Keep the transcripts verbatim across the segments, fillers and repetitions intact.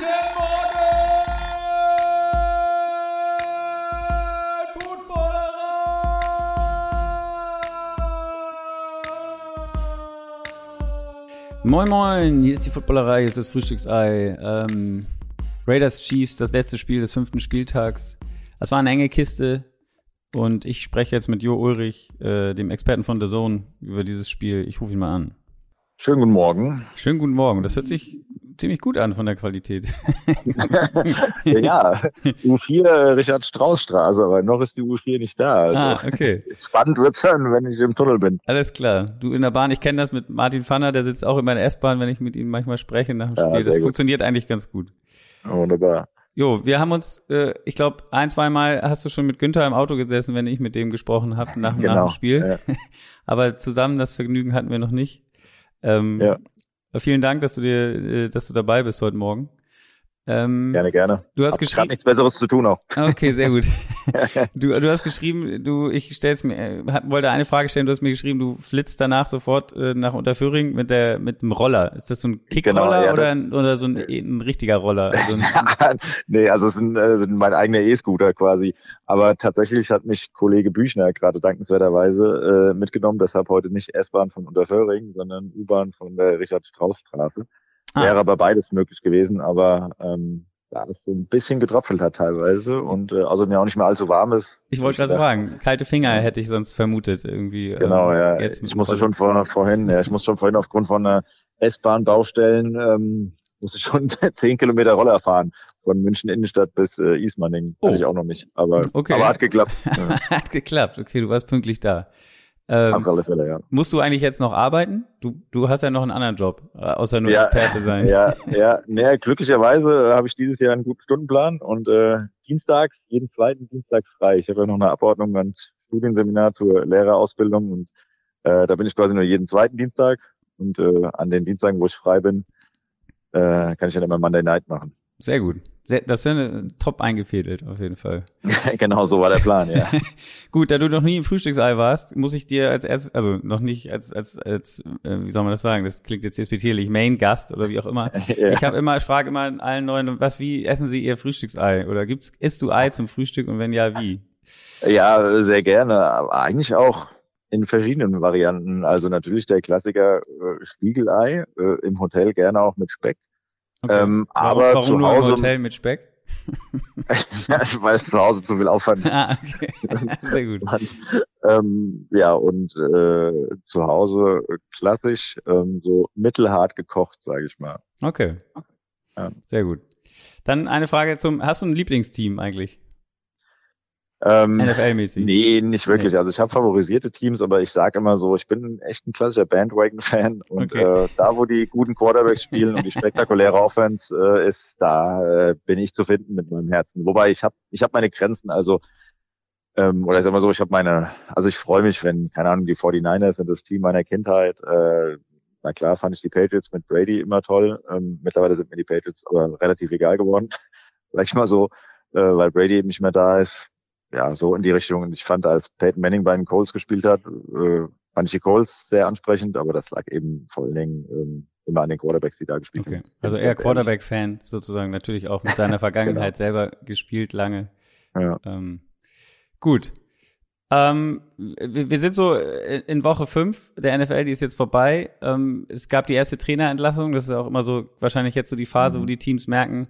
Guten Morgen, Footballerei! Moin Moin, hier ist die Footballerei, hier ist das Frühstücksei. Ähm, Raiders Chiefs, das letzte Spiel des fünften Spieltags. Das war eine enge Kiste und ich spreche jetzt mit Jo Ullrich, äh, dem Experten von The Zone, über dieses Spiel. Ich rufe ihn mal an. Schönen guten Morgen. Schönen guten Morgen. Das hört sich ziemlich gut an von der Qualität. Ja, U vier Richard-Strauß-Straße, aber noch ist die U vier nicht da. Also ah, okay. Spannend wird's dann, wenn ich im Tunnel bin. Alles klar. Du in der Bahn, ich kenne das mit Martin Pfanner, der sitzt auch in meiner S-Bahn, wenn ich mit ihm manchmal spreche nach dem ja, Spiel. Das funktioniert gut. Eigentlich ganz gut. Wunderbar. Jo, wir haben uns, äh, ich glaube, ein, zweimal hast du schon mit Günther im Auto gesessen, wenn ich mit dem gesprochen habe nach, genau. nach dem Spiel. Ja. Aber zusammen das Vergnügen hatten wir noch nicht. Ähm, ja. Vielen Dank, dass du dir, dass du dabei bist heute Morgen. Ähm, gerne, gerne. Du hast geschrieben, nichts Besseres zu tun auch. Okay, sehr gut. du, du hast geschrieben, du, ich stell's mir, wollte eine Frage stellen. Du hast mir geschrieben, du flitzt danach sofort nach Unterföhring mit der, mit dem Roller. Ist das so ein Kickroller genau, ja, oder, das, oder so ein, ein richtiger Roller? Also ein, nee, also es sind, äh, sind mein eigener E-Scooter quasi. Aber tatsächlich hat mich Kollege Büchner gerade dankenswerterweise äh, mitgenommen. Deshalb heute nicht S-Bahn von Unterföhring, sondern U-Bahn von der Richard-Strauß-Straße. Ah. Wäre aber beides möglich gewesen, aber ähm, da es so ein bisschen getröpfelt hat teilweise und äh, außerdem ja auch nicht mehr allzu warm ist. Ich wollte gerade sagen, kalte Finger hätte ich sonst vermutet irgendwie. Genau, ähm, ja. Jetzt ich musste schon vor, vorhin, ja, ich musste schon vorhin aufgrund von einer S-Bahn-Baustellen ähm, musste schon zehn Kilometer Roller fahren. Von München Innenstadt bis äh, Ismaning. Oh. Hatte ich auch noch nicht, aber, okay. aber hat geklappt. Hat geklappt, okay, du warst pünktlich da. Ähm, Fälle, ja. Musst du eigentlich jetzt noch arbeiten? Du, du hast ja noch einen anderen Job, außer nur ja, Experte sein. Ja, ja. Naja, glücklicherweise habe ich dieses Jahr einen guten Stundenplan und äh, dienstags, jeden zweiten Dienstag frei. Ich habe ja noch eine Abordnung ans Studienseminar zur Lehrerausbildung und äh, da bin ich quasi nur jeden zweiten Dienstag und äh, an den Dienstagen, wo ich frei bin, äh, kann ich dann immer Monday Night machen. Sehr gut. Sehr, das ist ja top eingefädelt, auf jeden Fall. Genau, so war der Plan, ja. Gut, da du noch nie im Frühstücksei warst, muss ich dir als erstes, also noch nicht als, als, als äh, wie soll man das sagen, das klingt jetzt despektierlich, Main-Gast oder wie auch immer. Ja. Ich habe immer, ich frage immer in allen neuen, was, wie essen sie ihr Frühstücksei? Oder gibt's, isst du Ei zum Frühstück und wenn ja, wie? Ja, sehr gerne, aber eigentlich auch in verschiedenen Varianten. Also natürlich der Klassiker äh, Spiegelei, äh, im Hotel gerne auch mit Speck. Okay. Ähm, aber warum, warum zu Hause, nur im Hotel mit Speck? Ja, weil es zu Hause zu viel Aufwand ist. Ah, okay. Sehr gut. ähm, ja, und äh, zu Hause klassisch ähm, so mittelhart gekocht, sage ich mal. Okay, ja. Sehr gut. Dann eine Frage zum, hast du ein Lieblingsteam eigentlich? Ähm, N F L-mäßig? Nee, nicht wirklich. Okay. Also ich habe favorisierte Teams, aber ich sage immer so, ich bin echt ein klassischer Bandwagon-Fan und okay. äh, da, wo die guten Quarterbacks spielen und die spektakuläre Offense äh, ist, da äh, bin ich zu finden mit meinem Herzen. Wobei ich habe ich hab meine Grenzen, also ähm, oder ich sag mal so, ich habe meine, also ich freue mich, wenn, keine Ahnung, die forty-niners sind das Team meiner Kindheit. Äh, na klar fand ich die Patriots mit Brady immer toll. Ähm, mittlerweile sind mir die Patriots aber relativ egal geworden. Vielleicht mal so, äh, weil Brady eben nicht mehr da ist. Ja, so in die Richtung. Und ich fand, als Peyton Manning bei den Colts gespielt hat, äh, fand ich die Colts sehr ansprechend, aber das lag eben vor allen Dingen ähm, immer an den Quarterbacks, die da gespielt okay. haben. Okay, also eher Quarterback-Fan sozusagen, natürlich auch mit deiner Vergangenheit genau. selber gespielt lange. Ja. Ähm, gut. Ähm, wir, wir sind so in Woche fünf der N F L, die ist jetzt vorbei. Ähm, es gab die erste Trainerentlassung, das ist auch immer so, wahrscheinlich jetzt so die Phase, mhm. wo die Teams merken,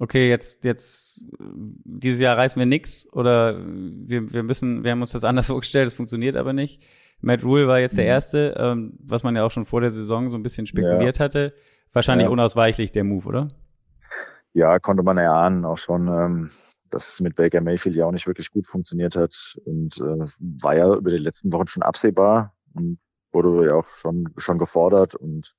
okay, jetzt, jetzt, dieses Jahr reißen wir nix oder wir, wir müssen, wir haben uns das anders vorgestellt, das funktioniert aber nicht. Matt Rhule war jetzt der Erste, ähm, was man ja auch schon vor der Saison so ein bisschen spekuliert ja. hatte. Wahrscheinlich ja. unausweichlich der Move, oder? Ja, konnte man erahnen auch schon, ähm, dass es mit Baker Mayfield ja auch nicht wirklich gut funktioniert hat und äh, war ja über die letzten Wochen schon absehbar und wurde ja auch schon, schon gefordert und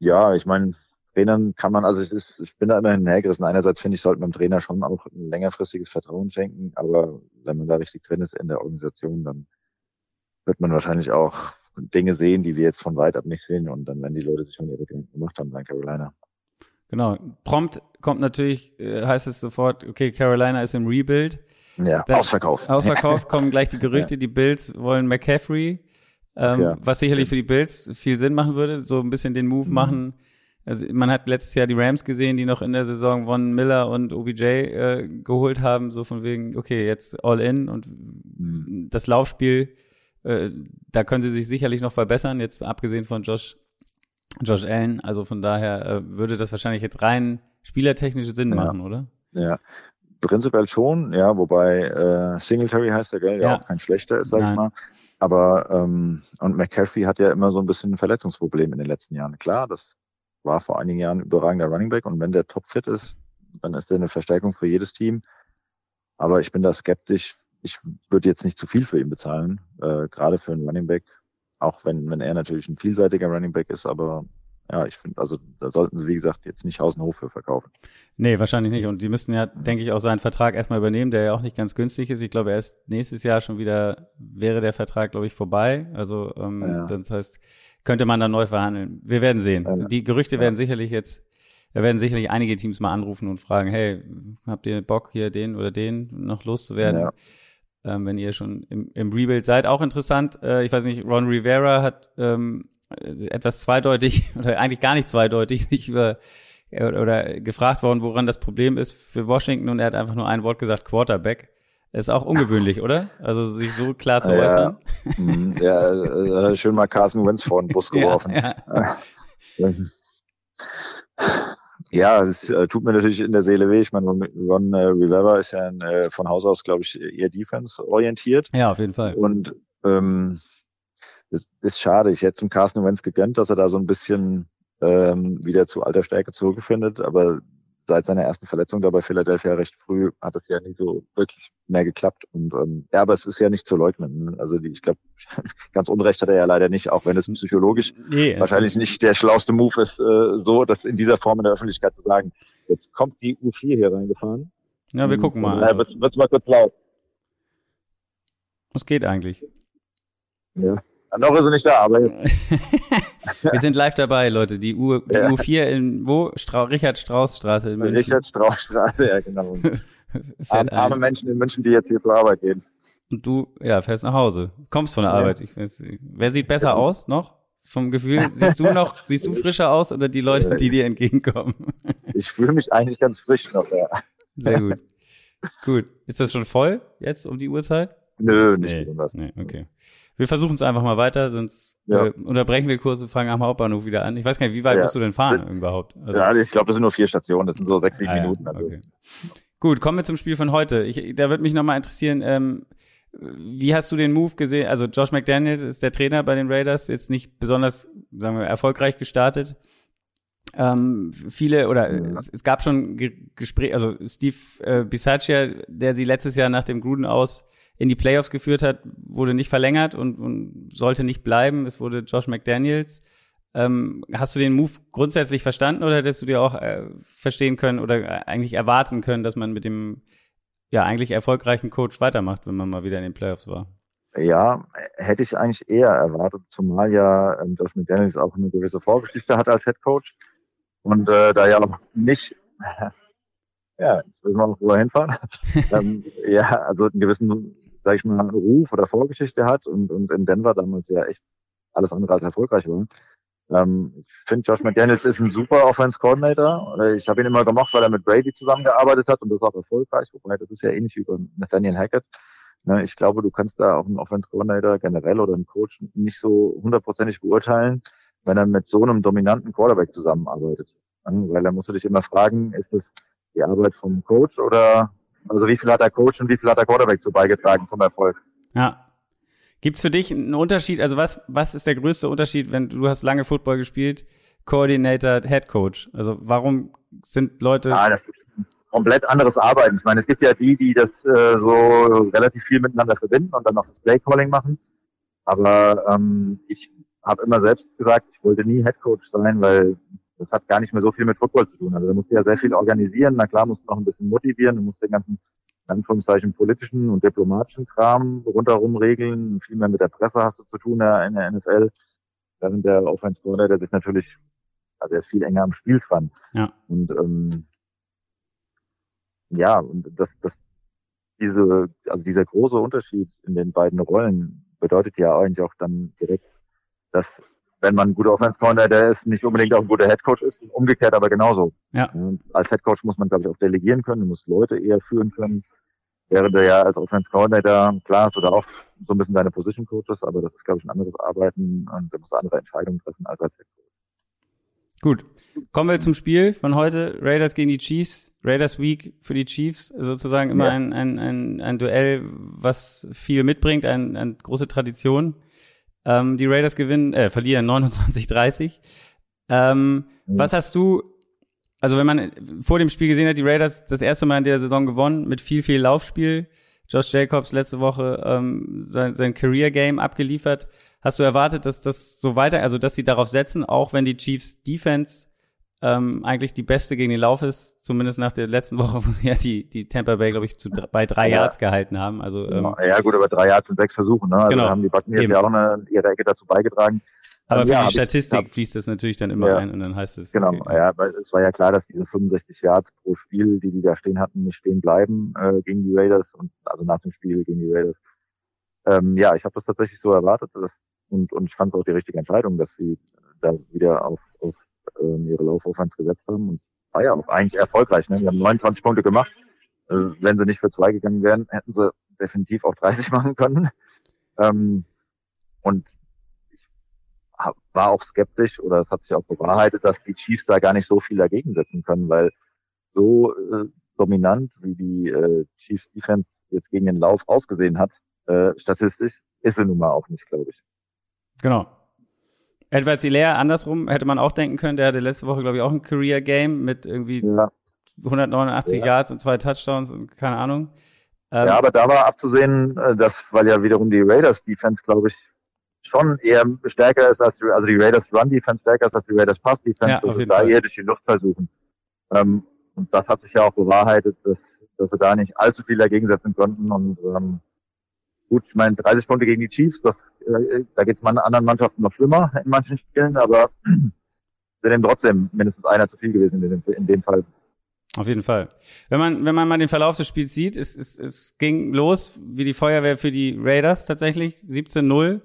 ja, ich meine, Trainern kann man, also ich, ich bin da immer hinhergerissen. Einerseits finde ich, sollte man dem Trainer schon auch ein längerfristiges Vertrauen schenken, aber wenn man da richtig drin ist in der Organisation, dann wird man wahrscheinlich auch Dinge sehen, die wir jetzt von weit ab nicht sehen und dann werden die Leute sich schon ihre Gedanken gemacht haben, dann Carolina. Genau, prompt kommt natürlich, heißt es sofort, okay, Carolina ist im Rebuild. Ja, dann, Ausverkauf. Ausverkauf kommen gleich die Gerüchte, ja. die Bills wollen McCaffrey, ähm, ja. was sicherlich für die Bills viel Sinn machen würde, so ein bisschen den Move mhm. machen, Also man hat letztes Jahr die Rams gesehen, die noch in der Saison Von Miller und O B J äh, geholt haben, so von wegen, okay, jetzt all in und mhm. das Laufspiel, äh, da können sie sich sicherlich noch verbessern, jetzt abgesehen von Josh, Josh Allen. Also von daher äh, würde das wahrscheinlich jetzt rein spielertechnisch Sinn ja. machen, oder? Ja, prinzipiell schon, ja, wobei äh, Singletary heißt der, gell, der ja. auch kein schlechter ist, sag Nein. ich mal. Aber, ähm, und McCaffrey hat ja immer so ein bisschen ein Verletzungsproblem in den letzten Jahren. Klar, das war vor einigen Jahren ein überragender Running Back und wenn der topfit ist, dann ist der eine Verstärkung für jedes Team. Aber ich bin da skeptisch. Ich würde jetzt nicht zu viel für ihn bezahlen, äh, gerade für einen Running Back, auch wenn, wenn er natürlich ein vielseitiger Running Back ist, aber ja, ich finde, also da sollten sie, wie gesagt, jetzt nicht Haus und Hof für verkaufen. Nee, wahrscheinlich nicht. Und sie müssten ja, denke ich, auch seinen Vertrag erstmal übernehmen, der ja auch nicht ganz günstig ist. Ich glaube, erst nächstes Jahr schon wieder wäre der Vertrag, glaube ich, vorbei. Also ähm, ja. das heißt, könnte man dann neu verhandeln. Wir werden sehen. Ja. Die Gerüchte ja. werden sicherlich jetzt, da werden sicherlich einige Teams mal anrufen und fragen, hey, habt ihr Bock, hier den oder den noch loszuwerden? Ja. Ähm, wenn ihr schon im, im Rebuild seid. Auch interessant, äh, ich weiß nicht, Ron Rivera hat ähm, etwas zweideutig oder eigentlich gar nicht zweideutig sich über oder gefragt worden, woran das Problem ist für Washington und er hat einfach nur ein Wort gesagt, Quarterback. Ist auch ungewöhnlich, oder? Also sich so klar zu ja. äußern. Ja, äh, schön mal Carson Wentz vor den Bus geworfen. Ja, ja. ja es äh, tut mir natürlich in der Seele weh. Ich meine, Ron äh, Rivera ist ja ein, äh, von Haus aus, glaube ich, eher defense-orientiert. Ja, auf jeden Fall. Und ähm, das ist schade. Ich hätte zum Carson Wentz gegönnt, dass er da so ein bisschen ähm, wieder zu alter Stärke zurückfindet. Aber seit seiner ersten Verletzung da bei Philadelphia recht früh hat es ja nicht so wirklich mehr geklappt. Und ähm, ja, aber es ist ja nicht zu leugnen. Also die, ich glaube, ganz Unrecht hat er ja leider nicht, auch wenn es psychologisch nee, wahrscheinlich nicht der schlauste Move ist, äh, so das in dieser Form in der Öffentlichkeit zu sagen. Jetzt kommt die U vier hier reingefahren. Ja, wir gucken mal. Also. Ja, wird's, wird's mal kurz laut. Was geht eigentlich? Ja. Noch ist er nicht da, aber wir sind live dabei, Leute. Die, U, die ja. U vier in wo? Strau- Richard-Strauß-Straße in München. Richard-Strauß-Straße, ja genau. Arme, arme Menschen in München, die jetzt hier zur Arbeit gehen. Und du, ja, fährst nach Hause. Kommst von der ja. Arbeit. Ich weiß, wer sieht besser ja. aus noch? Vom Gefühl, siehst du noch, siehst du frischer aus oder die Leute, die dir entgegenkommen? Ich fühle mich eigentlich ganz frisch noch, ja. Sehr gut. Gut. Ist das schon voll jetzt um die Uhrzeit? Nö, nicht nee. besonders. Nee, okay. Wir versuchen es einfach mal weiter, sonst ja. äh, unterbrechen wir Kurse, fangen am Hauptbahnhof wieder an. Ich weiß gar nicht, wie weit ja. musst du denn fahren das, überhaupt? Also, ja, ich glaube, das sind nur vier Stationen, das sind so sechs, sieben ah, Minuten. Also. Okay. Gut, kommen wir zum Spiel von heute. Ich, da würde mich nochmal interessieren, ähm, wie hast du den Move gesehen? Also Josh McDaniels ist der Trainer bei den Raiders, jetzt nicht besonders, sagen wir, erfolgreich gestartet. Ähm, viele, oder ja. es, es gab schon Ge- Gespräche, also Steve äh, Bisaccia, der sie letztes Jahr nach dem Gruden aus in die Playoffs geführt hat, wurde nicht verlängert und, und sollte nicht bleiben. Es wurde Josh McDaniels. Ähm, hast du den Move grundsätzlich verstanden oder hättest du dir auch äh, verstehen können oder eigentlich erwarten können, dass man mit dem ja eigentlich erfolgreichen Coach weitermacht, wenn man mal wieder in den Playoffs war? Ja, hätte ich eigentlich eher erwartet, zumal ja ähm, Josh McDaniels auch eine gewisse Vorgeschichte hat als Head Coach und äh, da ja noch nicht... Ja, müssen wir noch drüber hinfahren. ähm, ja, also einen gewissen, sag ich mal, Ruf oder Vorgeschichte hat und, und in Denver damals ja echt alles andere als erfolgreich war. Ähm, ich finde, Josh McDaniels ist ein super Offense-Coordinator. Ich habe ihn immer gemocht, weil er mit Brady zusammengearbeitet hat und das auch erfolgreich. Wobei, das ist ja ähnlich wie bei Nathaniel Hackett. Ich glaube, du kannst da auch einen Offense-Coordinator generell oder einen Coach nicht so hundertprozentig beurteilen, wenn er mit so einem dominanten Quarterback zusammenarbeitet. Weil da musst du dich immer fragen, ist das die Arbeit vom Coach oder, also wie viel hat der Coach und wie viel hat der Quarterback zu beigetragen zum Erfolg? Ja. Gibt's für dich einen Unterschied? Also was, was ist der größte Unterschied, wenn du hast lange Football gespielt, Coordinator, Head Coach? Also warum sind Leute? Ja, das ist ein komplett anderes Arbeiten. Ich meine, es gibt ja die, die das äh, so relativ viel miteinander verbinden und dann noch das Play-Calling machen. Aber ähm, ich habe immer selbst gesagt, ich wollte nie Head Coach sein, weil das hat gar nicht mehr so viel mit Football zu tun. Also da musst du ja sehr viel organisieren. Na klar, musst du noch ein bisschen motivieren. Du musst den ganzen, in Anführungszeichen, politischen und diplomatischen Kram rundherum regeln. Viel mehr mit der Presse hast du zu tun in der N F L. Da sind der Offense-Coordinator, der sich natürlich, also er ist viel enger am Spiel dran. Ja. Und, ähm, ja, und das, das, diese, also dieser große Unterschied in den beiden Rollen bedeutet ja eigentlich auch dann direkt, dass wenn man ein guter Offense-Coordinator, der ist, nicht unbedingt auch ein guter Headcoach ist, umgekehrt aber genauso. Ja. Und als Headcoach muss man, glaube ich, auch delegieren können, du musst Leute eher führen können, während du ja als Offense-Coordinator, klar, hast du da auch so ein bisschen deine Position-Coaches, aber das ist, glaube ich, ein anderes Arbeiten und da musst du andere Entscheidungen treffen als als Headcoach. Gut, kommen wir zum Spiel von heute, Raiders gegen die Chiefs, Raiders Week für die Chiefs, sozusagen immer ja. ein, ein, ein, ein Duell, was viel mitbringt, ein, eine große Tradition. Ähm, die Raiders gewinnen, äh, verlieren neunundzwanzig dreißig. Ähm, mhm. Was hast du, also wenn man vor dem Spiel gesehen hat, die Raiders das erste Mal in der Saison gewonnen, mit viel, viel Laufspiel, Josh Jacobs letzte Woche ähm, sein, sein Career-Game abgeliefert. Hast du erwartet, dass das so weiter, also dass sie darauf setzen, auch wenn die Chiefs Defense ähm, eigentlich die beste gegen den Lauf ist, zumindest nach der letzten Woche, wo sie ja die, die Tampa Bay, glaube ich, zu, bei drei ja. Yards gehalten haben. Also ähm, ja gut, aber drei Yards in sechs Versuchen, ne? Also genau. Da haben die Buccaneers ja auch eine, ihre Ecke dazu beigetragen. Aber also, für ja, die Statistik ich, fließt das natürlich dann immer ja. ein und dann heißt es. Genau, okay. Ja, weil es war ja klar, dass diese fünfundsechzig Yards pro Spiel, die die da stehen hatten, nicht stehen bleiben äh, gegen die Raiders und also nach dem Spiel gegen die Raiders. Ähm, ja, ich habe das tatsächlich so erwartet, dass, und und ich fand es auch die richtige Entscheidung, dass sie da wieder auf, auf äh, ihre Laufoffense gesetzt haben und war ja auch eigentlich erfolgreich. Ne? Die haben neunundzwanzig Punkte gemacht. Äh, wenn sie nicht für zwei gegangen wären, hätten sie definitiv auch dreißig machen können. Ähm, und war auch skeptisch, oder es hat sich auch bewahrheitet, dass die Chiefs da gar nicht so viel dagegen setzen können, weil so äh, dominant, wie die äh, Chiefs Defense jetzt gegen den Lauf ausgesehen hat, äh, statistisch, ist sie nun mal auch nicht, glaube ich. Genau. Edwards-Helaire andersrum, hätte man auch denken können, der hatte letzte Woche, glaube ich, auch ein Career-Game mit irgendwie ja. hundertneunundachtzig ja. Yards und zwei Touchdowns und keine Ahnung. Ähm, ja, aber da war abzusehen, dass, weil ja wiederum die Raiders-Defense, glaube ich, schon eher stärker ist als die, also die Raiders Run Defense stärker ist als die Raiders Pass Defense, ja, dass sie da eher durch die Luft versuchen. Ähm, und das hat sich ja auch bewahrheitet, dass, dass sie da nicht allzu viel dagegen setzen konnten. Und ähm, gut, ich meine, dreißig Punkte gegen die Chiefs, das, äh, da geht es anderen Mannschaften noch schlimmer in manchen Spielen, aber sind eben trotzdem mindestens einer zu viel gewesen in dem, in dem Fall. Auf jeden Fall. Wenn man, wenn man mal den Verlauf des Spiels sieht, es, es, es ging los wie die Feuerwehr für die Raiders tatsächlich, siebzehn null.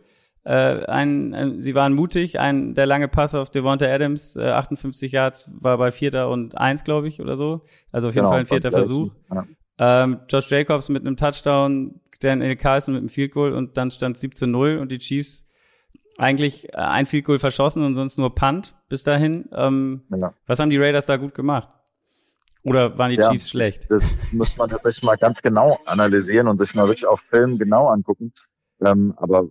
Äh, ein, äh, sie waren mutig, ein der lange Pass auf Davante Adams, äh, achtundfünfzig Yards, war bei Vierter und Eins, glaube ich, oder so. Also auf jeden genau, Fall ein vierter Versuch. Ja. Ähm, Josh Jacobs mit einem Touchdown, Daniel Carlson mit einem Field Goal und dann stand siebzehn null und die Chiefs eigentlich ein Field Goal verschossen und sonst nur Punt bis dahin. Ähm, ja. Was haben die Raiders da gut gemacht? Oder waren die ja, Chiefs schlecht? Das muss man tatsächlich mal ganz genau analysieren und sich mal wirklich auf Film genau angucken. Ähm, aber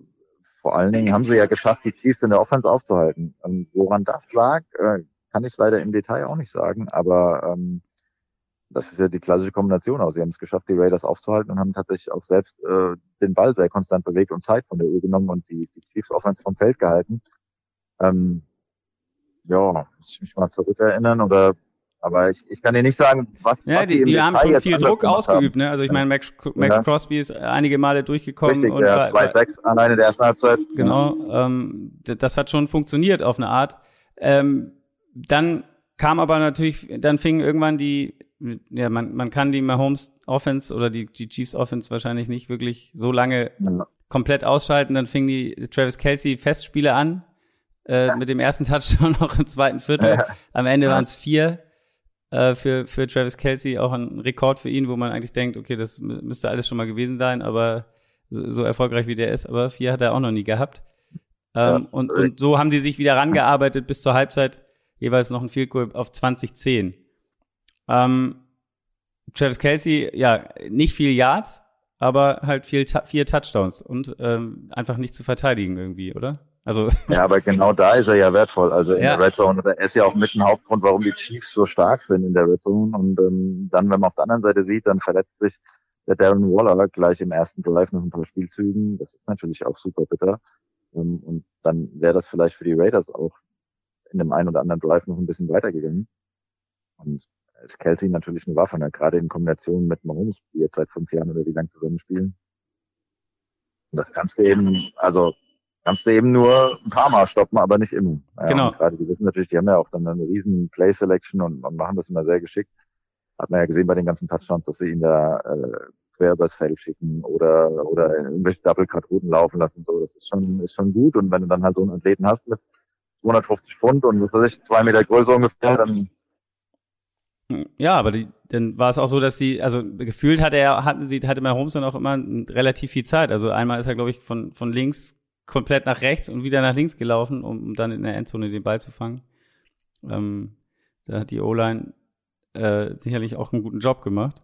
vor allen Dingen haben sie ja geschafft, die Chiefs in der Offense aufzuhalten. Und woran das lag, kann ich leider im Detail auch nicht sagen, aber ähm, das ist ja die klassische Kombination aus. Sie haben es geschafft, die Raiders aufzuhalten und haben tatsächlich auch selbst äh, den Ball sehr konstant bewegt und Zeit von der Uhr genommen und die, die Chiefs Offense vom Feld gehalten. Ähm, ja, muss ich mich mal zurückerinnern oder aber ich, ich kann dir nicht sagen, was ja, was die, die haben schon viel Druck ausgeübt, ne? Also ich meine, Max, Max ja. Crosby ist einige Male durchgekommen. Richtig, und ja, war zwei sechs alleine der ersten Halbzeit. Genau, ja. ähm, das hat schon funktioniert auf eine Art. Ähm, dann kam aber natürlich, dann fingen irgendwann die, ja, man man kann die Mahomes Offense oder die, die Chiefs Offense wahrscheinlich nicht wirklich so lange ja. komplett ausschalten. Dann fingen die Travis Kelce Festspiele an, äh, ja. mit dem ersten Touchdown noch im zweiten Viertel. Ja. Am Ende ja. waren es vier. Für, für Travis Kelce auch ein Rekord für ihn, wo man eigentlich denkt, okay, das müsste alles schon mal gewesen sein, aber so, so erfolgreich wie der ist, aber vier hat er auch noch nie gehabt. Ja, ähm, und, und so haben die sich wieder rangearbeitet bis zur Halbzeit, jeweils noch ein Field Goal auf zwanzig zehn. Ähm, Travis Kelce, ja, nicht viel Yards, aber halt viel, vier Touchdowns und ähm, einfach nicht zu verteidigen irgendwie, oder? Also ja, aber genau da ist er ja wertvoll. Also in ja. der Red Zone, er ist ja auch mit ein Hauptgrund, warum die Chiefs so stark sind in der Red Zone. Und ähm, dann, wenn man auf der anderen Seite sieht, dann verletzt sich der Darren Waller gleich im ersten Drive nach ein paar Spielzügen. Das ist natürlich auch super bitter. Ähm, und dann wäre das vielleicht für die Raiders auch in dem einen oder anderen Drive noch ein bisschen weitergegangen. Und ist Kelce natürlich eine Waffe, ne? Gerade in Kombination mit Mahomes, die jetzt seit fünf Jahren oder wie lange zusammenspielen. Und das kannst du eben, also kannst du eben nur ein paar Mal stoppen, aber nicht immer. Ja, genau. Gerade die wissen natürlich, die haben ja auch dann eine riesen Play-Selection und, und machen das immer sehr geschickt. Hat man ja gesehen bei den ganzen Touchdowns, dass sie ihn da äh, quer übers Feld schicken oder oder irgendwelche Double-Cut-Routen laufen lassen. So, das ist schon ist schon gut. Und wenn du dann halt so einen Athleten hast mit zweihundertfünfzig Pfund und was weiß ich, zwei Meter größer ungefähr, dann. Ja, aber die, dann war es auch so, dass die, also gefühlt hat er, hatten sie, hatte Mahomes dann auch immer relativ viel Zeit. Also einmal ist er, glaube ich, von, von links komplett nach rechts und wieder nach links gelaufen, um dann in der Endzone den Ball zu fangen. Ähm, da hat die O-Line äh, sicherlich auch einen guten Job gemacht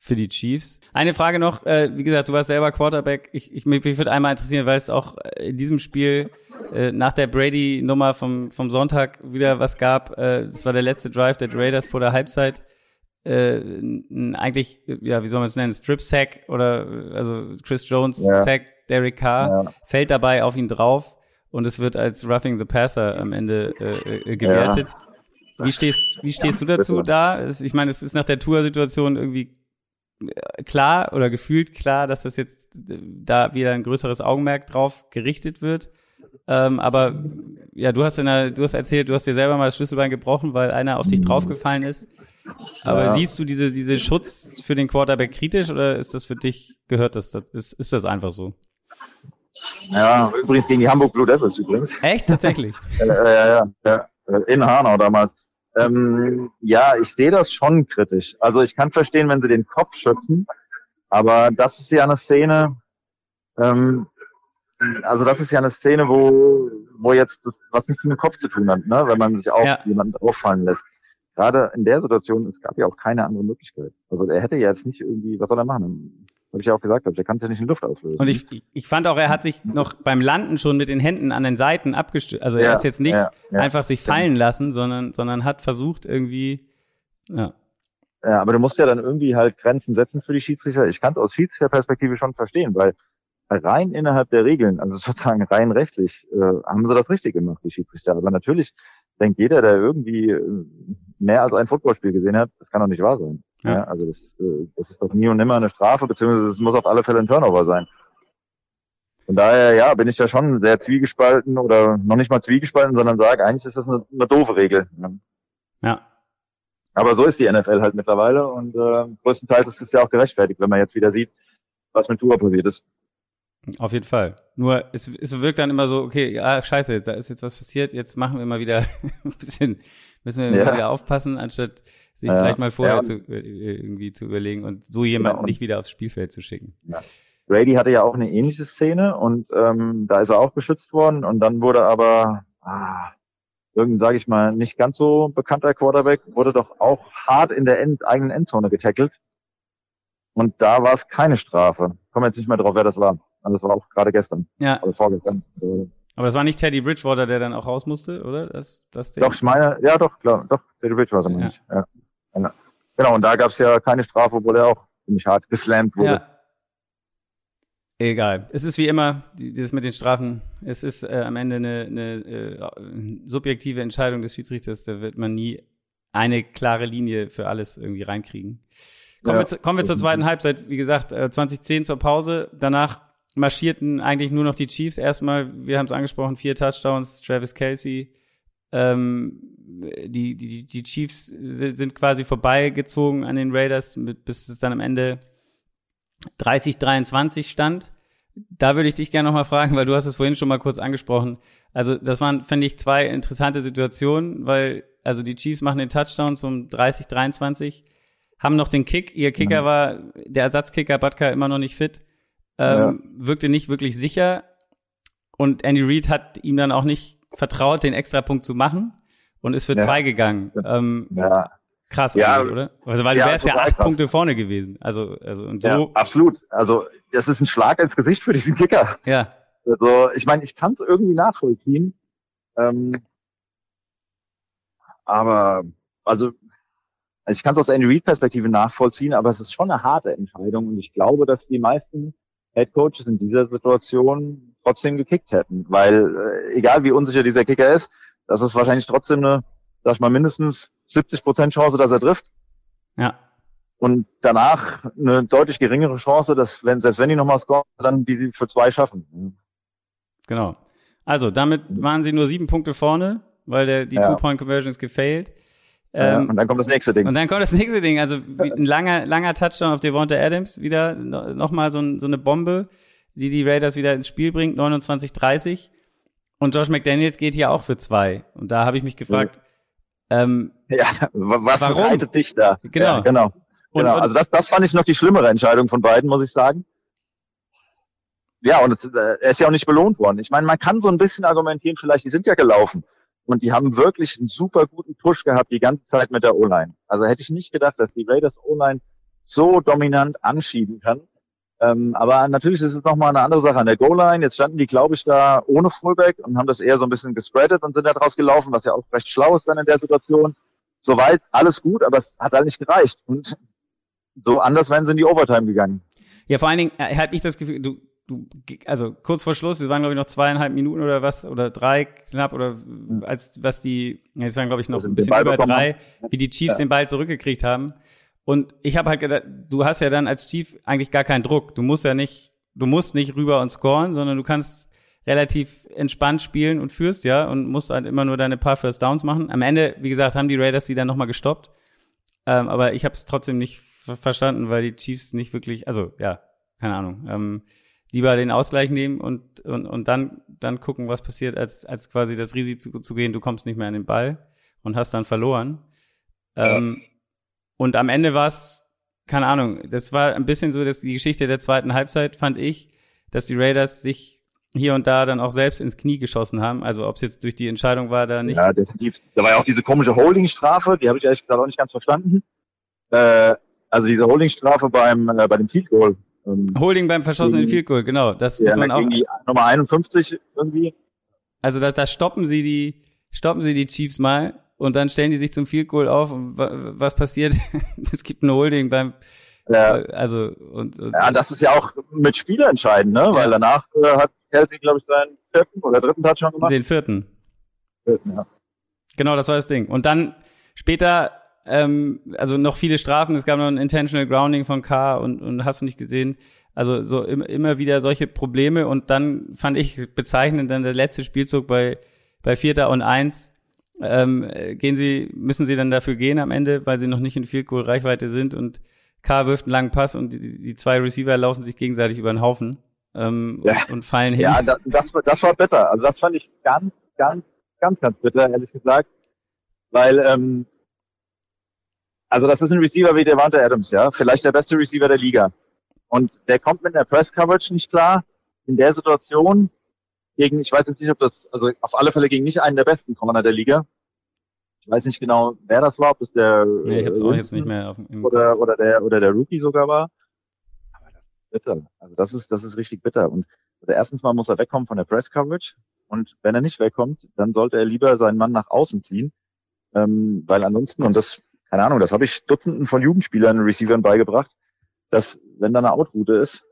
für die Chiefs. Eine Frage noch, äh, wie gesagt, du warst selber Quarterback. Ich, ich, mich würde einmal interessieren, weil es auch in diesem Spiel äh, nach der Brady-Nummer vom, vom Sonntag wieder was gab. Äh, das war der letzte Drive der Raiders vor der Halbzeit. Äh, eigentlich, ja, wie soll man es nennen? Strip-Sack oder also Chris Jones-Sack, ja. Derek Carr, ja. Fällt dabei auf ihn drauf und es wird als Roughing the Passer am Ende äh, äh, gewertet. Ja. Wie stehst, wie stehst ja, du dazu bitte. Da? Ich meine, es ist nach der Tour-Situation irgendwie klar oder gefühlt klar, dass das jetzt da wieder ein größeres Augenmerk drauf gerichtet wird. Ähm, aber ja, du hast in der, du hast erzählt, du hast dir selber mal das Schlüsselbein gebrochen, weil einer auf dich draufgefallen ist. Aber ja. Siehst du diese, diese Schutz für den Quarterback kritisch oder ist das für dich, gehört das, das ist, ist das einfach so? Ja, übrigens gegen die Hamburg Blue Devils übrigens. Echt? Tatsächlich? ja, ja, ja, ja. In Hanau damals. Ähm, ja, ich sehe das schon kritisch. Also ich kann verstehen, wenn sie den Kopf schützen, aber das ist ja eine Szene, ähm, also das ist ja eine Szene, wo wo jetzt das, was nichts mit dem Kopf zu tun hat, ne? Wenn man sich auch ja. jemanden auffallen lässt. Gerade in der Situation, es gab ja auch keine andere Möglichkeit. Also er hätte ja jetzt nicht irgendwie, was soll er machen? Habe ich ja auch gesagt, der kann es ja nicht in Luft auflösen. Und ich, ich fand auch, er hat sich noch beim Landen schon mit den Händen an den Seiten abgestützt. Also er ja, ist jetzt nicht ja, ja, einfach sich fallen lassen, sondern, sondern hat versucht irgendwie, ja. Ja, aber du musst ja dann irgendwie halt Grenzen setzen für die Schiedsrichter. Ich kann es aus Schiedsrichterperspektive schon verstehen, weil rein innerhalb der Regeln, also sozusagen rein rechtlich, äh, haben sie das richtig gemacht, die Schiedsrichter. Aber natürlich denkt jeder, der irgendwie mehr als ein Footballspiel gesehen hat, das kann doch nicht wahr sein. Ja. Ja, also das, das ist doch nie und nimmer eine Strafe, beziehungsweise es muss auf alle Fälle ein Turnover sein. Von daher, ja, bin ich da schon sehr zwiegespalten oder noch nicht mal zwiegespalten, sondern sage, eigentlich ist das eine, eine doofe Regel. Ja. Ja. Aber so ist die N F L halt mittlerweile und äh, größtenteils ist es ja auch gerechtfertigt, wenn man jetzt wieder sieht, was mit Tua passiert ist. Auf jeden Fall. Nur, es, es wirkt dann immer so, okay, ja, scheiße, da ist jetzt was passiert, jetzt machen wir mal wieder ein bisschen, müssen wir ja. mal wieder aufpassen, anstatt sich ja. vielleicht mal vorher ja. zu, irgendwie zu überlegen und so jemanden genau. nicht wieder aufs Spielfeld zu schicken. Ja. Brady hatte ja auch eine ähnliche Szene und ähm, da ist er auch geschützt worden und dann wurde aber ah, irgendein, sage ich mal, nicht ganz so bekannter Quarterback, wurde doch auch hart in der End, eigenen Endzone getackelt und da war es keine Strafe. Ich komme jetzt nicht mehr drauf, wer das war. Also das war auch gerade gestern. Ja. Also vorgestern. Aber das war nicht Teddy Bridgewater, der dann auch raus musste, oder? Das, das Ding? Doch, ich meine, ja doch, klar, doch, Teddy Bridgewater meine ich. Ja. Ja. Genau, und da gab es ja keine Strafe, obwohl er auch ziemlich hart geslammt wurde. Ja. Egal. Es ist wie immer, dieses mit den Strafen, es ist äh, am Ende eine, eine äh, subjektive Entscheidung des Schiedsrichters, da wird man nie eine klare Linie für alles irgendwie reinkriegen. Kommen, ja. wir, zu, kommen wir zur zweiten Halbzeit, wie gesagt, äh, zwanzig zehn zur Pause, danach marschierten eigentlich nur noch die Chiefs erstmal, wir haben es angesprochen, vier Touchdowns, Travis Kelce. Ähm, die, die, die Chiefs sind quasi vorbeigezogen an den Raiders, mit, bis es dann am Ende dreißig dreiundzwanzig stand. Da würde ich dich gerne nochmal fragen, weil du hast es vorhin schon mal kurz angesprochen. Also das waren, finde ich, zwei interessante Situationen, weil also die Chiefs machen den Touchdown zum dreißig dreiundzwanzig, haben noch den Kick. Ihr Kicker mhm. war, der Ersatzkicker Butker, immer noch nicht fit. Ähm, ja. Wirkte nicht wirklich sicher und Andy Reid hat ihm dann auch nicht vertraut, den Extrapunkt zu machen und ist für ja. zwei gegangen. Ähm, ja. Krass ja. eigentlich, oder? Also, weil ja, du wärst ja acht krass. Punkte vorne gewesen. Also, also und so. Ja, absolut. Also das ist ein Schlag ins Gesicht für diesen Kicker. Ja. Also ich meine, ich kann es irgendwie nachvollziehen, ähm, aber also also ich kann es aus Andy Reid Perspektive nachvollziehen, aber es ist schon eine harte Entscheidung und ich glaube, dass die meisten Headcoaches in dieser Situation trotzdem gekickt hätten, weil äh, egal wie unsicher dieser Kicker ist, das ist wahrscheinlich trotzdem eine, sag ich mal, mindestens siebzig Prozent Chance, dass er trifft. Ja. Und danach eine deutlich geringere Chance, dass wenn selbst wenn die nochmal scoren, dann die sie für zwei schaffen. Genau. Also damit waren sie nur sieben Punkte vorne, weil der die ja. Two-Point-Conversion ist gefailt. Ähm, ja, und dann kommt das nächste Ding. Und dann kommt das nächste Ding. Also ein langer, langer Touchdown auf Davante Adams. Wieder nochmal so, ein, so eine Bombe, die die Raiders wieder ins Spiel bringt. neunundzwanzig dreißig. Und Josh McDaniels geht hier auch für zwei. Und da habe ich mich gefragt, ähm, ja, was warum? Bereitet dich da? Genau. Ja, genau. Und, genau. Und, also das, das fand ich noch die schlimmere Entscheidung von beiden, muss ich sagen. Ja, und es, äh, er ist ja auch nicht belohnt worden. Ich meine, man kann so ein bisschen argumentieren, vielleicht, die sind ja gelaufen. Und die haben wirklich einen super guten Push gehabt die ganze Zeit mit der O-Line. Also hätte ich nicht gedacht, dass die Raiders O-Line so dominant anschieben kann. Ähm, aber natürlich ist es nochmal eine andere Sache an der Goal-Line. Jetzt standen die, glaube ich, da ohne Fullback und haben das eher so ein bisschen gespreadet und sind da draus gelaufen, was ja auch recht schlau ist dann in der Situation. Soweit alles gut, aber es hat halt nicht gereicht. Und so anders wären sie in die Overtime gegangen. Ja, vor allen Dingen habe ich das Gefühl, du, du, also kurz vor Schluss, es waren, glaube ich, noch zweieinhalb Minuten oder was, oder drei knapp, oder als was die, jetzt waren, glaube ich, noch ein bisschen über drei, wie die Chiefs ja. den Ball zurückgekriegt haben. Und ich habe halt gedacht, du hast ja dann als Chief eigentlich gar keinen Druck. Du musst ja nicht, du musst nicht rüber und scoren, sondern du kannst relativ entspannt spielen und führst ja und musst halt immer nur deine paar First Downs machen. Am Ende, wie gesagt, haben die Raiders die dann nochmal gestoppt. Ähm, aber ich habe es trotzdem nicht ver- verstanden, weil die Chiefs nicht wirklich, also ja, keine Ahnung, ähm, lieber den Ausgleich nehmen und und und dann dann gucken, was passiert, als als quasi das Risiko zu gehen, du kommst nicht mehr an den Ball und hast dann verloren. Ähm, ja. Und am Ende war es, keine Ahnung, das war ein bisschen so, dass die Geschichte der zweiten Halbzeit, fand ich, dass die Raiders sich hier und da dann auch selbst ins Knie geschossen haben. Also ob es jetzt durch die Entscheidung war, da nicht. Ja, definitiv. Da war ja auch diese komische Holding-Strafe, die habe ich ehrlich gesagt auch nicht ganz verstanden. Äh, also diese Holding-Strafe beim äh, bei dem Field Goal. Ähm, Holding beim verschossenen Field Goal, genau. Das muss ja, man auch. Gegen die Nummer einundfünfzig irgendwie. Also da, da stoppen sie die, stoppen sie die Chiefs mal. Und dann stellen die sich zum Field Goal auf und wa- was passiert? Es gibt ein Holding beim, ja. also und, und ja, das ist ja auch mit Spieler entscheidend, ne? Ja. Weil danach äh, hat Kelce, glaube ich, seinen vierten oder dritten Touch schon gemacht. Den vierten. Vierten, ja. Genau, das war das Ding. Und dann später, ähm, also noch viele Strafen. Es gab noch ein Intentional Grounding von Carr und und hast du nicht gesehen? Also so im, immer wieder solche Probleme. Und dann fand ich bezeichnend dann der letzte Spielzug bei bei Vierter und Eins. Ähm, gehen sie, müssen sie dann dafür gehen am Ende, weil sie noch nicht in Field Goal Reichweite sind und K wirft einen langen Pass und die, die zwei Receiver laufen sich gegenseitig über den Haufen ähm, ja. und, und fallen hin. Ja, das, das, das war bitter. Also das fand ich ganz, ganz, ganz, ganz bitter, ehrlich gesagt. Weil, ähm, also das ist ein Receiver wie Davante Adams, ja, vielleicht der beste Receiver der Liga. Und der kommt mit der Press Coverage nicht klar. In der Situation gegen, ich weiß jetzt nicht, ob das, also auf alle Fälle gegen nicht einen der besten Corner der Liga. Ich weiß nicht genau, wer das war, ob das der nee, ich hab's auch jetzt nicht mehr auf dem oder, oder der oder der Rookie sogar war. Aber das ist bitter. Also das ist das ist richtig bitter. Und also erstens mal muss er wegkommen von der Press Coverage. Und wenn er nicht wegkommt, dann sollte er lieber seinen Mann nach außen ziehen, ähm, weil ansonsten und das, keine Ahnung, das habe ich Dutzenden von Jugendspielern, Receivern beigebracht, dass wenn da eine Outroute ist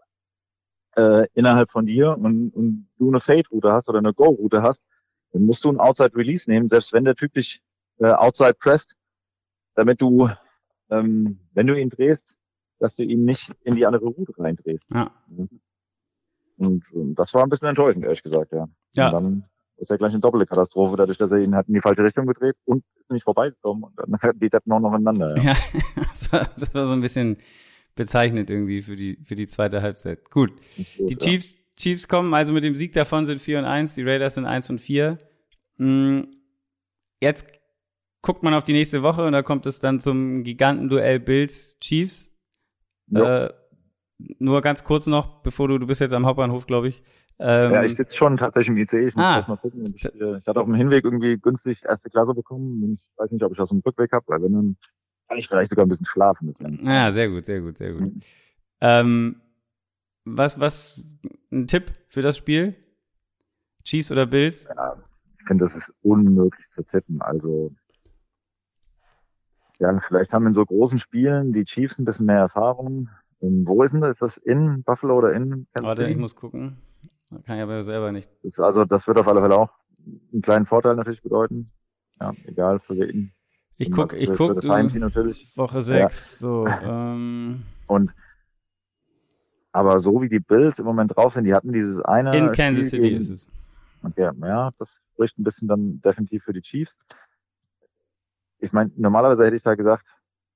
Äh, innerhalb von dir und, und du eine Fade-Route hast oder eine Go-Route hast, dann musst du einen Outside-Release nehmen, selbst wenn der Typ dich äh, outside presst, damit du, ähm, wenn du ihn drehst, dass du ihn nicht in die andere Route reindrehst. Ja. Und, und das war ein bisschen enttäuschend, ehrlich gesagt, ja. ja. Und dann ist ja gleich eine doppelte Katastrophe, dadurch, dass er ihn halt in die falsche Richtung gedreht und ist nicht vorbeigekommen und dann geht das noch nacheinander. Ja, ja das, war, das war so ein bisschen bezeichnet irgendwie für die für die zweite Halbzeit. Gut, die Chiefs Chiefs kommen also mit dem Sieg davon, sind vier und eins, die Raiders sind eins und vier. Jetzt guckt man auf die nächste Woche und da kommt es dann zum Gigantenduell Bills-Chiefs. Äh, nur ganz kurz noch, bevor du, du bist jetzt am Hauptbahnhof, glaube ich. Ähm, ja, ich sitze schon tatsächlich im I C E. Ich muss ah, erst mal gucken. Ich, ich hatte auf dem Hinweg irgendwie günstig erste Klasse bekommen. Ich weiß nicht, ob ich das auf dem Rückweg habe, weil wenn dann kann ich vielleicht sogar ein bisschen schlafen. Ja, sehr gut, sehr gut, sehr gut. Mhm. Ähm, was, was, ein Tipp für das Spiel? Chiefs oder Bills? Ja, ich finde, das ist unmöglich zu tippen. Also, ja, vielleicht haben in so großen Spielen die Chiefs ein bisschen mehr Erfahrung. Und wo ist denn das? Ist das in Buffalo oder in Kansas? Warte, ich muss gucken. Das kann ich aber selber nicht. Das, also, das wird auf alle Fälle auch einen kleinen Vorteil natürlich bedeuten. Ja, egal für wen. Ich guck, ich guck, du, Woche sechs, ja. so, ähm. Und, aber so wie die Bills im Moment drauf sind, die hatten dieses eine. In Kansas Spiel City gegen, ist es. Okay, ja, das spricht ein bisschen dann definitiv für die Chiefs. Ich meine, normalerweise hätte ich da gesagt,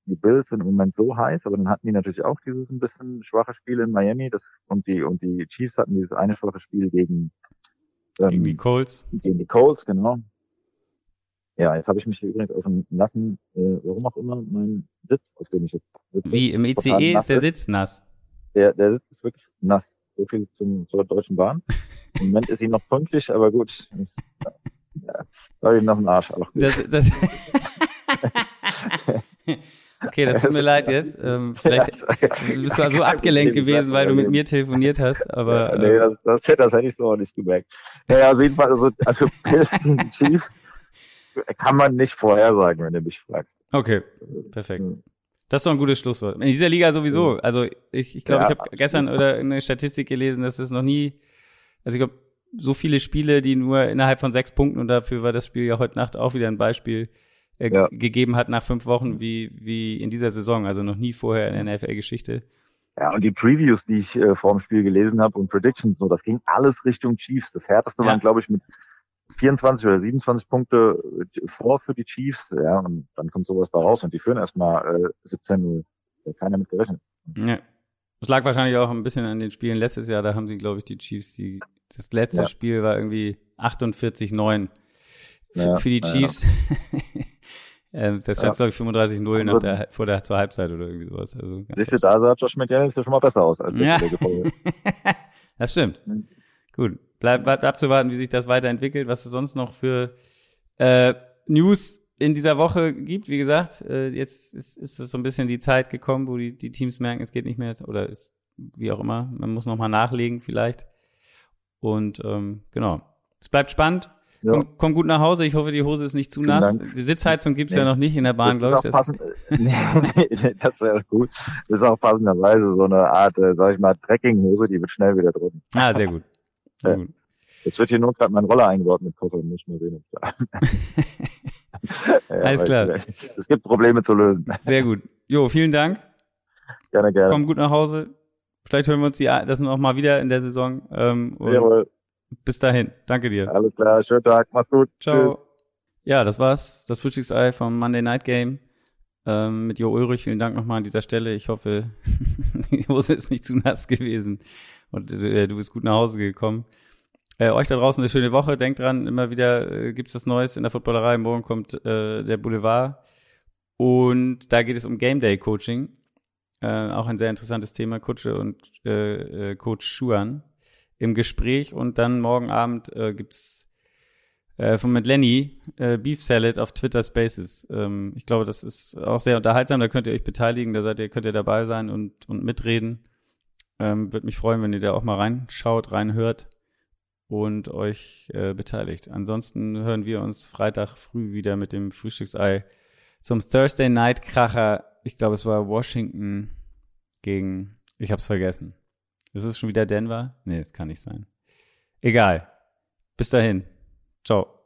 die Bills sind im Moment so heiß, aber dann hatten die natürlich auch dieses ein bisschen schwache Spiel in Miami, das, und die, und die Chiefs hatten dieses eine schwache Spiel gegen, Ähm, gegen die Colts. Gegen die Colts, genau. Ja, jetzt habe ich mich übrigens auf dem nassen, äh, warum auch immer, meinen Sitz, auf dem ich jetzt sitze. Wie, im E C E ist der Sitz nass? Der, der Sitz ist wirklich nass. So viel zum, zur Deutschen Bahn. Im Moment ist sie noch pünktlich, aber gut. Ja, war ihm noch ein Arsch. Auch gut. Das, das okay, das tut mir leid jetzt. Ähm, vielleicht bist du so abgelenkt gewesen, weil du mit mir telefoniert hast. Aber, ja, nee, das, das, das hätte ich so auch nicht gemerkt. Naja, auf jeden Fall, also, also Chiefs kann man nicht vorhersagen, wenn du mich fragst. Okay, perfekt. Das ist doch ein gutes Schlusswort. In dieser Liga sowieso. Also ich, ich glaube, ja. ich habe gestern oder eine Statistik gelesen, dass es noch nie, also ich glaube, so viele Spiele, die nur innerhalb von sechs Punkten, und dafür war das Spiel ja heute Nacht auch wieder ein Beispiel, äh, ja. gegeben hat nach fünf Wochen, wie, wie in dieser Saison, also noch nie vorher in der N F L-Geschichte. Ja, und die Previews, die ich äh, vor dem Spiel gelesen habe und Predictions, so, das ging alles Richtung Chiefs. Das härteste ja. waren, glaube ich, mit vierundzwanzig oder siebenundzwanzig Punkte vor für die Chiefs, ja, und dann kommt sowas da raus und die führen erstmal äh, siebzehn null. Da hat keiner mit gerechnet. Ja. Das lag wahrscheinlich auch ein bisschen an den Spielen letztes Jahr, da haben sie, glaube ich, die Chiefs, die, das letzte ja. Spiel war irgendwie achtundvierzig neun für, ja, für die Chiefs. Ja. ähm, das stand, ja. glaube ich, fünfunddreißig null nach der, vor der, zur Halbzeit oder irgendwie sowas. Also, siehst du, da sah Josh McDaniels ja schon mal besser aus als ja. der Folge. Das stimmt. Mhm. Gut. Bleibt abzuwarten, wie sich das weiterentwickelt, was es sonst noch für äh, News in dieser Woche gibt. Wie gesagt, äh, jetzt ist ist so ein bisschen die Zeit gekommen, wo die, die Teams merken, es geht nicht mehr, oder ist, wie auch immer, man muss nochmal nachlegen vielleicht. Und ähm, genau, es bleibt spannend. Ja. Komm, komm gut nach Hause, ich hoffe, die Hose ist nicht zu nass. Die Sitzheizung gibt's nee. ja noch nicht in der Bahn, glaube ich. Das, nee, das wäre gut. Das ist auch passenderweise so eine Art, äh, sag ich mal, Trekkinghose, die wird schnell wieder drin. Ah, sehr gut. Ja. Jetzt wird hier nur gerade mein Roller eingebaut mit Koffer, muss ich mal sehen. ja, Alles klar. Es gibt Probleme zu lösen. Sehr gut. Jo, vielen Dank. Gerne, gerne. Komm gut nach Hause. Vielleicht hören wir uns die, das noch mal wieder in der Saison. Ähm, Jawohl. Bis dahin. Danke dir. Alles klar. Schönen Tag. Mach's gut. Ciao. Tschüss. Ja, das war's. Das Frühstücksei vom Monday Night Game. Ähm, mit Jo Ullrich, vielen Dank nochmal an dieser Stelle. Ich hoffe, die Hose ist nicht zu nass gewesen und äh, du bist gut nach Hause gekommen. Äh, euch da draußen eine schöne Woche. Denkt dran, immer wieder äh, gibt's was Neues in der Footballerei. Morgen kommt äh, der Boulevard und da geht es um Game-Day-Coaching. Äh, auch ein sehr interessantes Thema. Kutsche und äh, äh, Coach Schuan im Gespräch, und dann morgen Abend äh, gibt's Äh, von Matt Lenny, äh, Beef Salad auf Twitter Spaces. Ähm, ich glaube, das ist auch sehr unterhaltsam. Da könnt ihr euch beteiligen, da seid ihr, könnt ihr dabei sein und, und mitreden. Ähm, würde mich freuen, wenn ihr da auch mal reinschaut, reinhört und euch äh, beteiligt. Ansonsten hören wir uns Freitag früh wieder mit dem Frühstücksei zum Thursday Night Kracher. Ich glaube, es war Washington gegen, ich hab's vergessen. Ist es schon wieder Denver? Nee, das kann nicht sein. Egal. Bis dahin. Ciao.